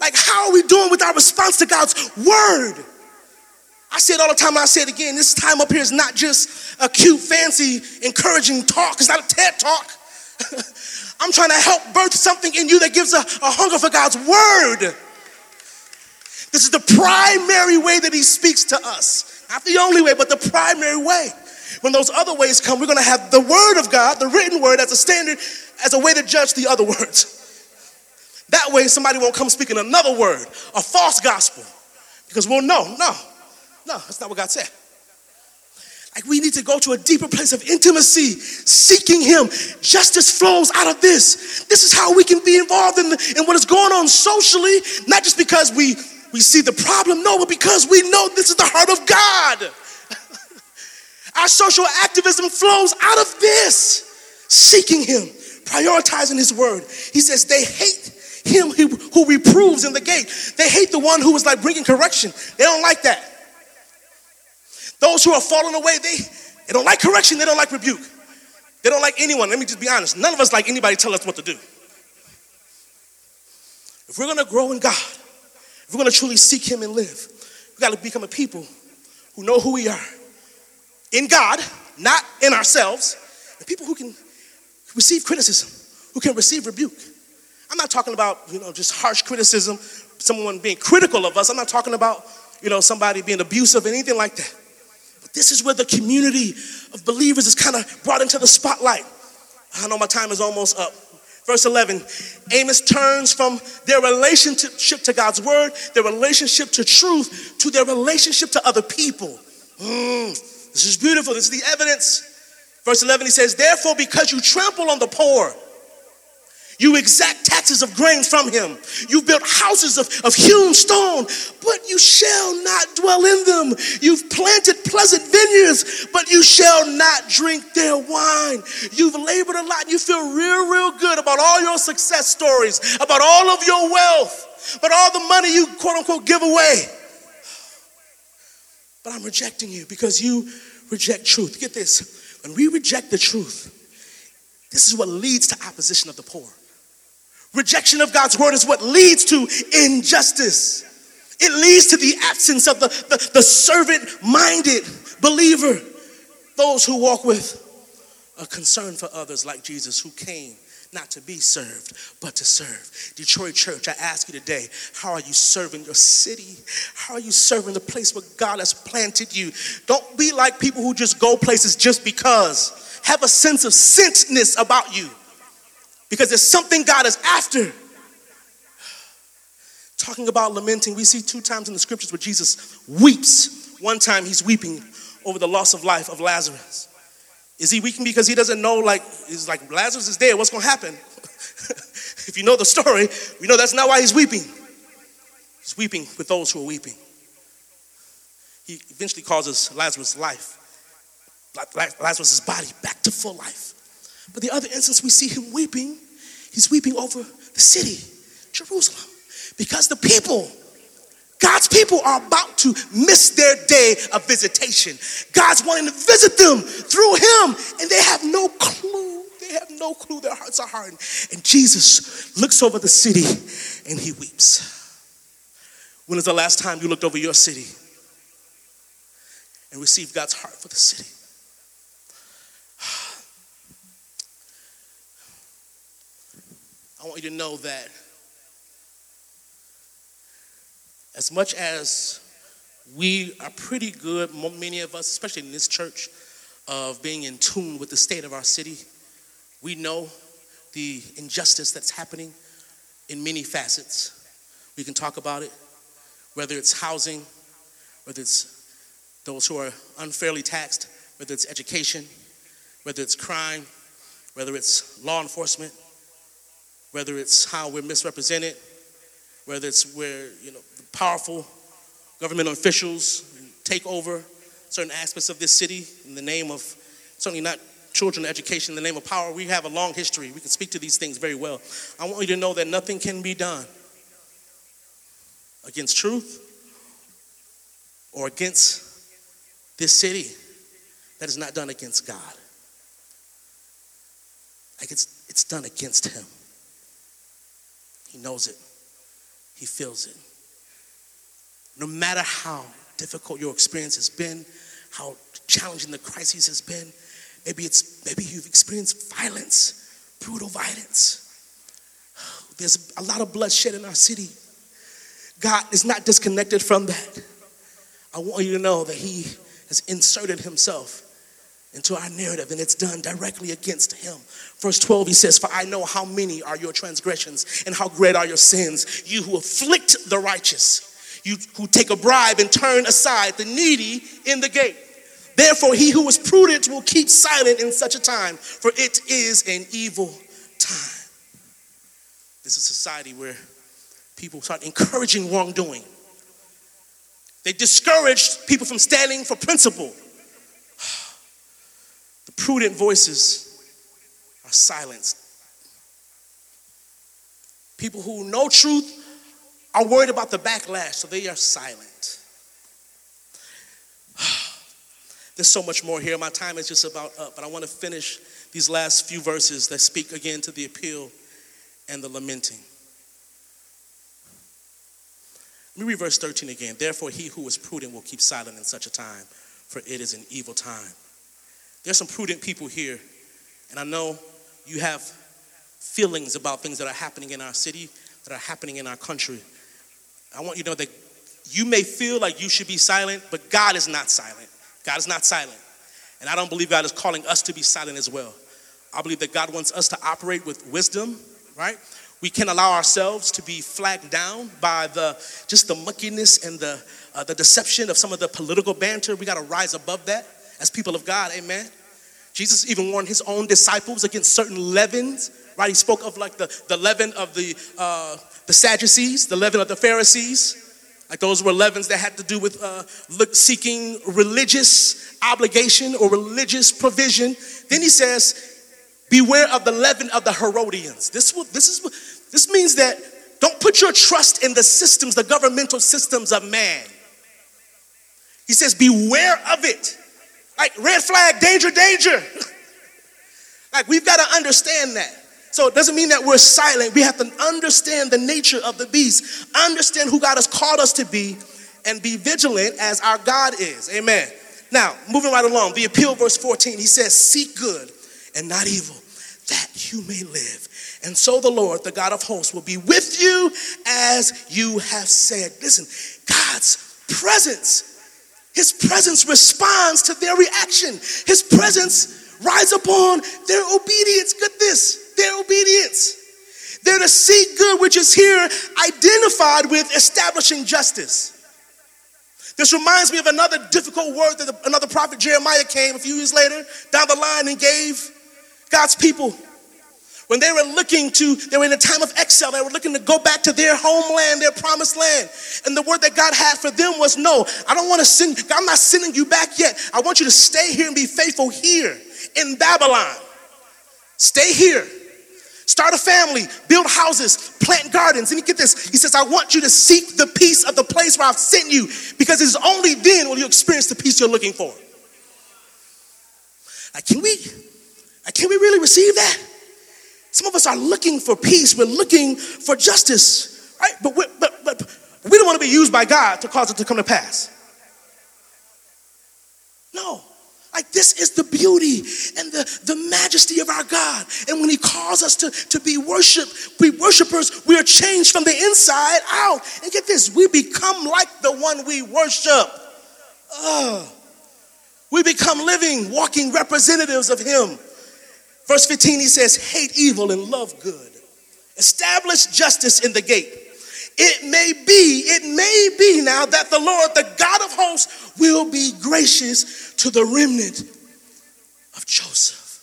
Like, how are we doing with our response to God's word? I say it all the time, and I say it again. This time up here is not just a cute, fancy, encouraging talk. It's not a TED talk. I'm trying to help birth something in you that gives a hunger for God's word. This is the primary way that he speaks to us. Not the only way, but the primary way. When those other ways come, we're going to have the word of God, the written word, as a standard, as a way to judge the other words. That way, somebody won't come speaking another word, a false gospel, because we'll know, No, that's not what God said. Like, we need to go to a deeper place of intimacy, seeking him. Justice flows out of this. This is how we can be involved in what is going on socially, not just because we see the problem, no, but because we know this is the heart of God. Our social activism flows out of this, seeking him, prioritizing his word. He says they hate him who reproves in the gate. They hate the one who is like bringing correction. They don't like that. Those who are falling away, they don't like correction. They don't like rebuke. They don't like anyone. Let me just be honest. None of us like anybody tell us what to do. If we're going to grow in God, if we're going to truly seek him and live, we got to become a people who know who we are in God, not in ourselves, and people who can receive criticism, who can receive rebuke. I'm not talking about, just harsh criticism, someone being critical of us. I'm not talking about, somebody being abusive, anything like that. But this is where the community of believers is kind of brought into the spotlight. I know my time is almost up. Verse 11, Amos turns from their relationship to God's word, their relationship to truth, to their relationship to other people. This is beautiful. This is the evidence. Verse 11, he says, therefore, because you trample on the poor, you exact taxes of grain from him. You've built houses of hewn stone, but you shall not dwell in them. You've planted pleasant vineyards, but you shall not drink their wine. You've labored a lot and you feel real good about all your success stories, about all of your wealth, about all the money you quote unquote give away. But I'm rejecting you because you reject truth. Get this. When we reject the truth, this is what leads to opposition of the poor. Rejection of God's word is what leads to injustice. It leads to the absence of the servant-minded believer, those who walk with a concern for others like Jesus, who came not to be served, but to serve. Detroit Church, I ask you today, how are you serving your city? How are you serving the place where God has planted you? Don't be like people who just go places just because. Have a sense of sentness about you, because there's something God is after. Talking about lamenting, we see 2 times in the scriptures where Jesus weeps. One time he's weeping over the loss of life of Lazarus. Is he weeping because he doesn't know, Lazarus is dead, what's going to happen? If you know the story, we know that's not why he's weeping. He's weeping with those who are weeping. He eventually causes Lazarus' body back to full life. But the other instance we see him weeping, he's weeping over the city, Jerusalem, because the people, God's people, are about to miss their day of visitation. God's wanting to visit them through him, and they have no clue. They have no clue. Their hearts are hardened. And Jesus looks over the city, and he weeps. When is the last time you looked over your city and received God's heart for the city? I want you to know that as much as we are pretty good, many of us, especially in this church, of being in tune with the state of our city, we know the injustice that's happening in many facets. We can talk about it, whether it's housing, whether it's those who are unfairly taxed, whether it's education, whether it's crime, whether it's law enforcement, whether it's how we're misrepresented, whether it's where the powerful government officials take over certain aspects of this city in the name of, certainly not children education, in the name of power. We have a long history. We can speak to these things very well. I want you to know that nothing can be done against truth or against this city that is not done against God. It's done against him. He knows it. He feels it. No matter how difficult your experience has been, how challenging the crisis has been, maybe you've experienced violence, brutal violence. There's a lot of bloodshed in our city. God is not disconnected from that. I want you to know that he has inserted himself into our narrative, and it's done directly against him. Verse 12, he says, for I know how many are your transgressions and how great are your sins. You who afflict the righteous, you who take a bribe and turn aside the needy in the gate. Therefore, he who is prudent will keep silent in such a time, for it is an evil time. This is a society where people start encouraging wrongdoing. They discouraged people from standing for principle. The prudent voices are silenced. People who know truth are worried about the backlash, so they are silent. There's so much more here. My time is just about up, but I want to finish these last few verses that speak again to the appeal and the lamenting. Let me read verse 13 again. Therefore, he who is prudent will keep silent in such a time, for it is an evil time. There's some prudent people here, and I know you have feelings about things that are happening in our city, that are happening in our country. I want you to know that you may feel like you should be silent, but God is not silent. God is not silent. And I don't believe God is calling us to be silent as well. I believe that God wants us to operate with wisdom, right? We can't allow ourselves to be flagged down by the muckiness and the deception of some of the political banter. We got to rise above that as people of God, amen? Jesus even warned his own disciples against certain leavens, right? He spoke of like the leaven of the Sadducees, the leaven of the Pharisees. Like those were leavens that had to do with seeking religious obligation or religious provision. Then he says, beware of the leaven of the Herodians. This means that don't put your trust in the systems, the governmental systems of man. He says, beware of it. Like red flag, danger, danger. Like we've got to understand that. So it doesn't mean that we're silent. We have to understand the nature of the beast, understand who God has called us to be, and be vigilant as our God is. Amen. Now, moving right along, the appeal, verse 14, he says, seek good and not evil, that you may live. And so the Lord, the God of hosts, will be with you as you have said. Listen, God's presence, his presence responds to their reaction. His presence rides upon their obedience. Get this. Their obedience. They're to seek good, which is here identified with establishing justice. This reminds me of another difficult word that another prophet Jeremiah came a few years later down the line and gave God's people. When they were in a time of exile, they were looking to go back to their homeland, their promised land. And the word that God had for them was, no, I don't want to send, I'm not sending you back yet. I want you to stay here and be faithful here in Babylon. Stay here. Start a family, build houses, plant gardens. And you get this. He says, I want you to seek the peace of the place where I've sent you, because it's only then will you experience the peace you're looking for. Like, can we really receive that? Some of us are looking for peace. We're looking for justice, right? But we don't want to be used by God to cause it to come to pass. No. Like, this is the beauty and the majesty of our God. And when he calls us to be worshipers, we are changed from the inside out. And get this, we become like the one we worship. We become living, walking representatives of him. Verse 15, he says, hate evil and love good. Establish justice in the gate. It may be now that the Lord, the God of hosts, will be gracious to the remnant of Joseph.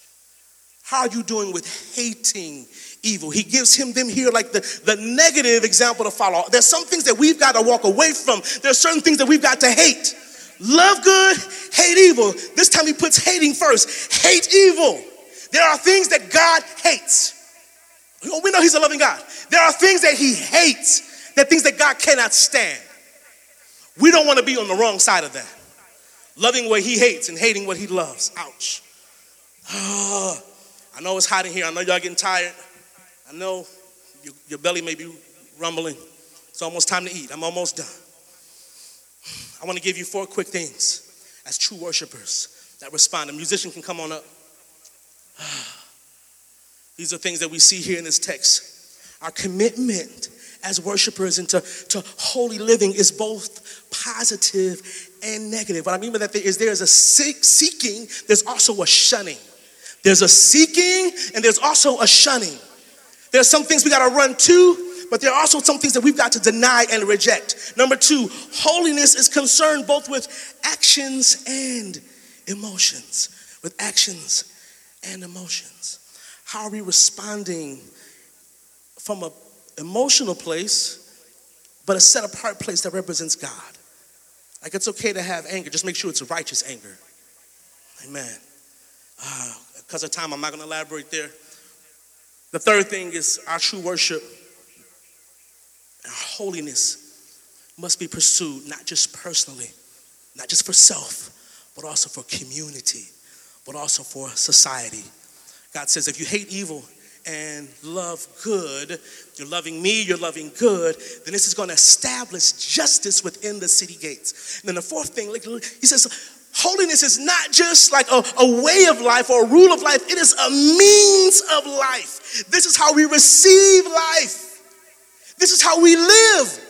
How are you doing with hating evil? He gives them here like the negative example to follow. There's some things that we've got to walk away from. There's certain things that we've got to hate. Love good, hate evil. This time he puts hating first. Hate evil. There are things that God hates. We know he's a loving God. There are things that he hates. There are things that God cannot stand. We don't want to be on the wrong side of that. Loving what he hates and hating what he loves. Ouch. I know it's hot in here. I know y'all getting tired. I know your belly may be rumbling. It's almost time to eat. I'm almost done. I want to give you 4 quick things as true worshipers that respond. The musician can come on up. These are things that we see here in this text. Our commitment as worshipers and to holy living is both positive and negative. What I mean by that is there is a seeking, there's also a shunning. There's a seeking and there's also a shunning. There's some things we got to run to, but there are also some things that we've got to deny and reject. Number 2, holiness is concerned both with actions and emotions. With actions and emotions. How are we responding from an emotional place, but a set-apart place that represents God? Like, it's okay to have anger. Just make sure it's a righteous anger. Amen. Because of time, I'm not going to elaborate there. The third thing is our true worship And holiness must be pursued not just personally, not just for self, but also for community, but also for society. God says, if you hate evil and love good, you're loving me, you're loving good, then this is going to establish justice within the city gates. And then the fourth thing, he says, holiness is not just like a way of life or a rule of life. It is a means of life. This is how we receive life. This is how we live.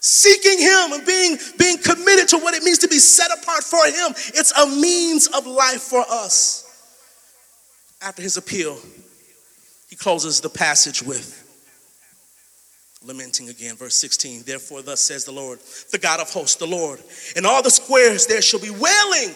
Seeking him and being committed to what it means to be set apart for him. It's a means of life for us. After his appeal, he closes the passage with lamenting again. Verse 16, therefore thus says the Lord, the God of hosts, the Lord. In all the squares there shall be wailing,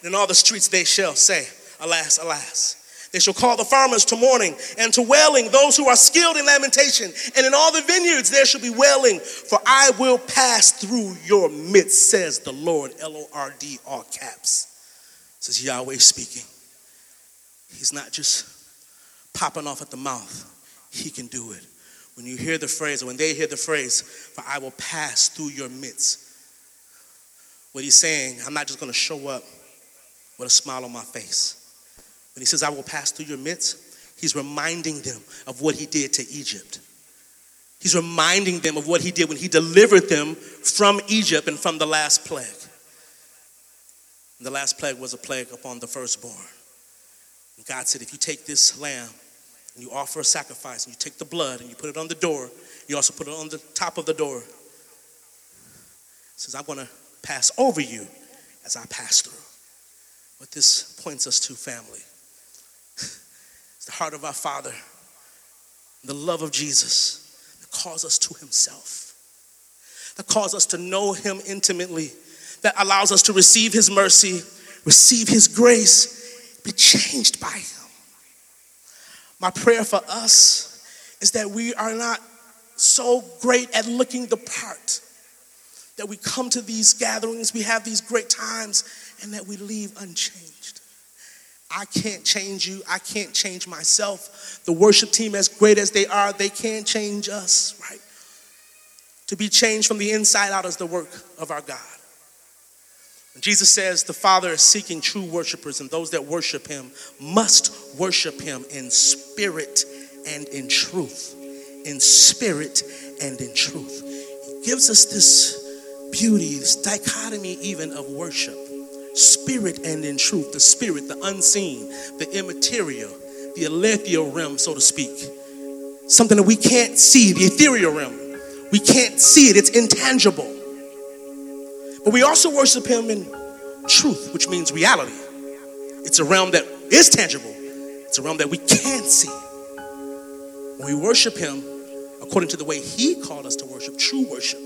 and in all the streets they shall say, alas, alas. They shall call the farmers to mourning and to wailing, those who are skilled in lamentation. And in all the vineyards there shall be wailing, for I will pass through your midst, says the Lord, L-O-R-D, all caps. This is Yahweh speaking. He's not just popping off at the mouth. He can do it. When you hear the phrase, or when they hear the phrase, for I will pass through your midst. What he's saying, I'm not just going to show up with a smile on my face. When he says, I will pass through your midst, he's reminding them of what he did to Egypt. He's reminding them of what he did when he delivered them from Egypt and from the last plague. And the last plague was a plague upon the firstborn. And God said, if you take this lamb and you offer a sacrifice and you take the blood and you put it on the door, you also put it on the top of the door. He says, I'm going to pass over you as I pass through. What this points us to, family, the heart of our Father, the love of Jesus that calls us to himself, that calls us to know him intimately, that allows us to receive his mercy, receive his grace, be changed by him. My prayer for us is that we are not so great at looking the part, that we come to these gatherings, we have these great times, and that we leave unchanged. I can't change you. I can't change myself. The worship team, as great as they are, they can't change us, right? To be changed from the inside out is the work of our God. And Jesus says the Father is seeking true worshipers, and those that worship him must worship him in spirit and in truth. In spirit and in truth. He gives us this beauty, this dichotomy even of worship. Spirit and in truth, the spirit, the unseen, the immaterial, the ethereal realm, so to speak. Something that we can't see, the ethereal realm. We can't see it, it's intangible. But we also worship him in truth, which means reality. It's a realm that is tangible. It's a realm that we can see. When we worship him according to the way he called us to worship, true worship,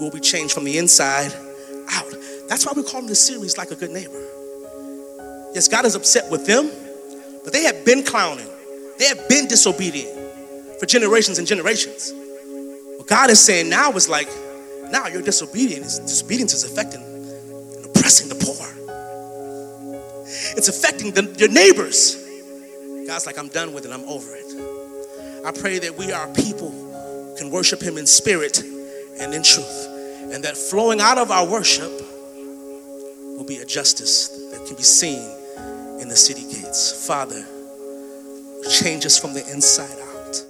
we'll be changed from the inside out. That's why we call them this series Like a Good Neighbor. Yes, God is upset with them, but they have been clowning. They have been disobedient for generations and generations. What God is saying now is like, now your disobedience is affecting and oppressing the poor. It's affecting your neighbors. God's like, I'm done with it. I'm over it. I pray that we, our people, can worship him in spirit and in truth. And that flowing out of our worship will be a justice that can be seen in the city gates. Father, change us from the inside out.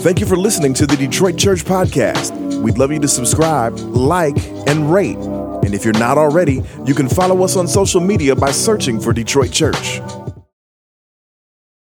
Thank you for listening to the Detroit Church Podcast. We'd love you to subscribe, like, and rate. And if you're not already, you can follow us on social media by searching for Detroit Church.